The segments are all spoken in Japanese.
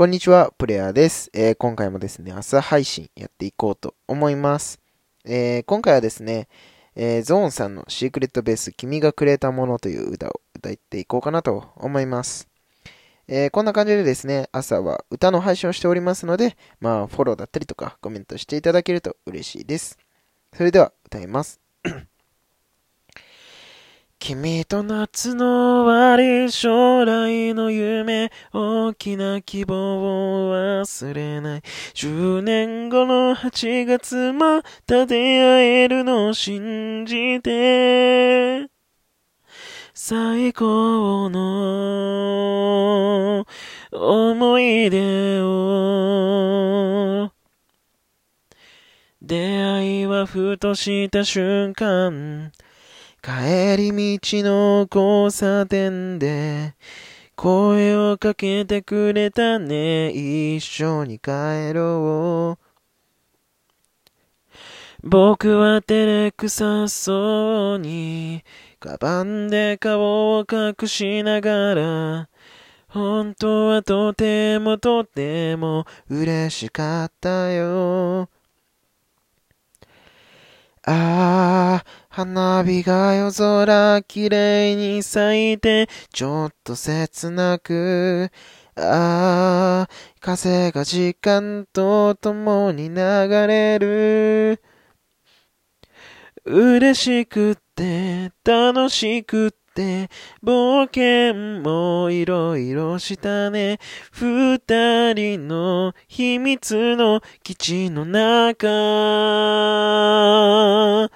こんにちは、プレイヤーです。今回もですね、朝配信やっていこうと思います。今回はですね、ゾーンさんのシークレットベース、君がくれたものという歌を歌っていこうかなと思います。こんな感じでですね、朝は歌の配信をしておりますので、フォローだったりとかコメントしていただけると嬉しいです。それでは歌います。君と夏の終わり、将来の夢、大きな希望を忘れない。10年後の8月、また出会えるのを信じて。最高の思い出を。出会いはふとした瞬間。帰り道の交差点で声をかけてくれたね。一緒に帰ろう。僕は照れくさそうにカバンで顔を隠しながら、本当はとてもとても嬉しかったよ。ああ、花火が夜空きれいに咲いて、ちょっと切なく。ああ、風が時間とともに流れる。嬉しくって楽しくって冒険もいろいろしたね。二人の秘密の基地の中。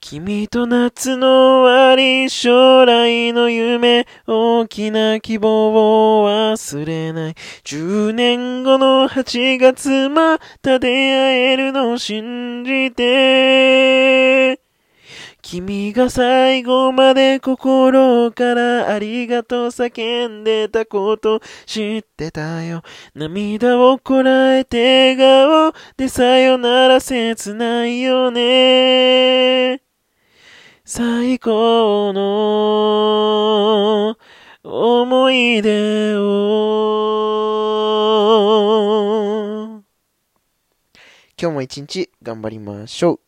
君と夏の終わり、将来の夢、大きな希望を忘れない。10年後の8月、また出会えるのを信じて。君が最後まで心からありがとう叫んでたこと知ってたよ。涙をこらえて笑顔でさよなら、切ないよね。最高の思い出を。今日も一日頑張りましょう。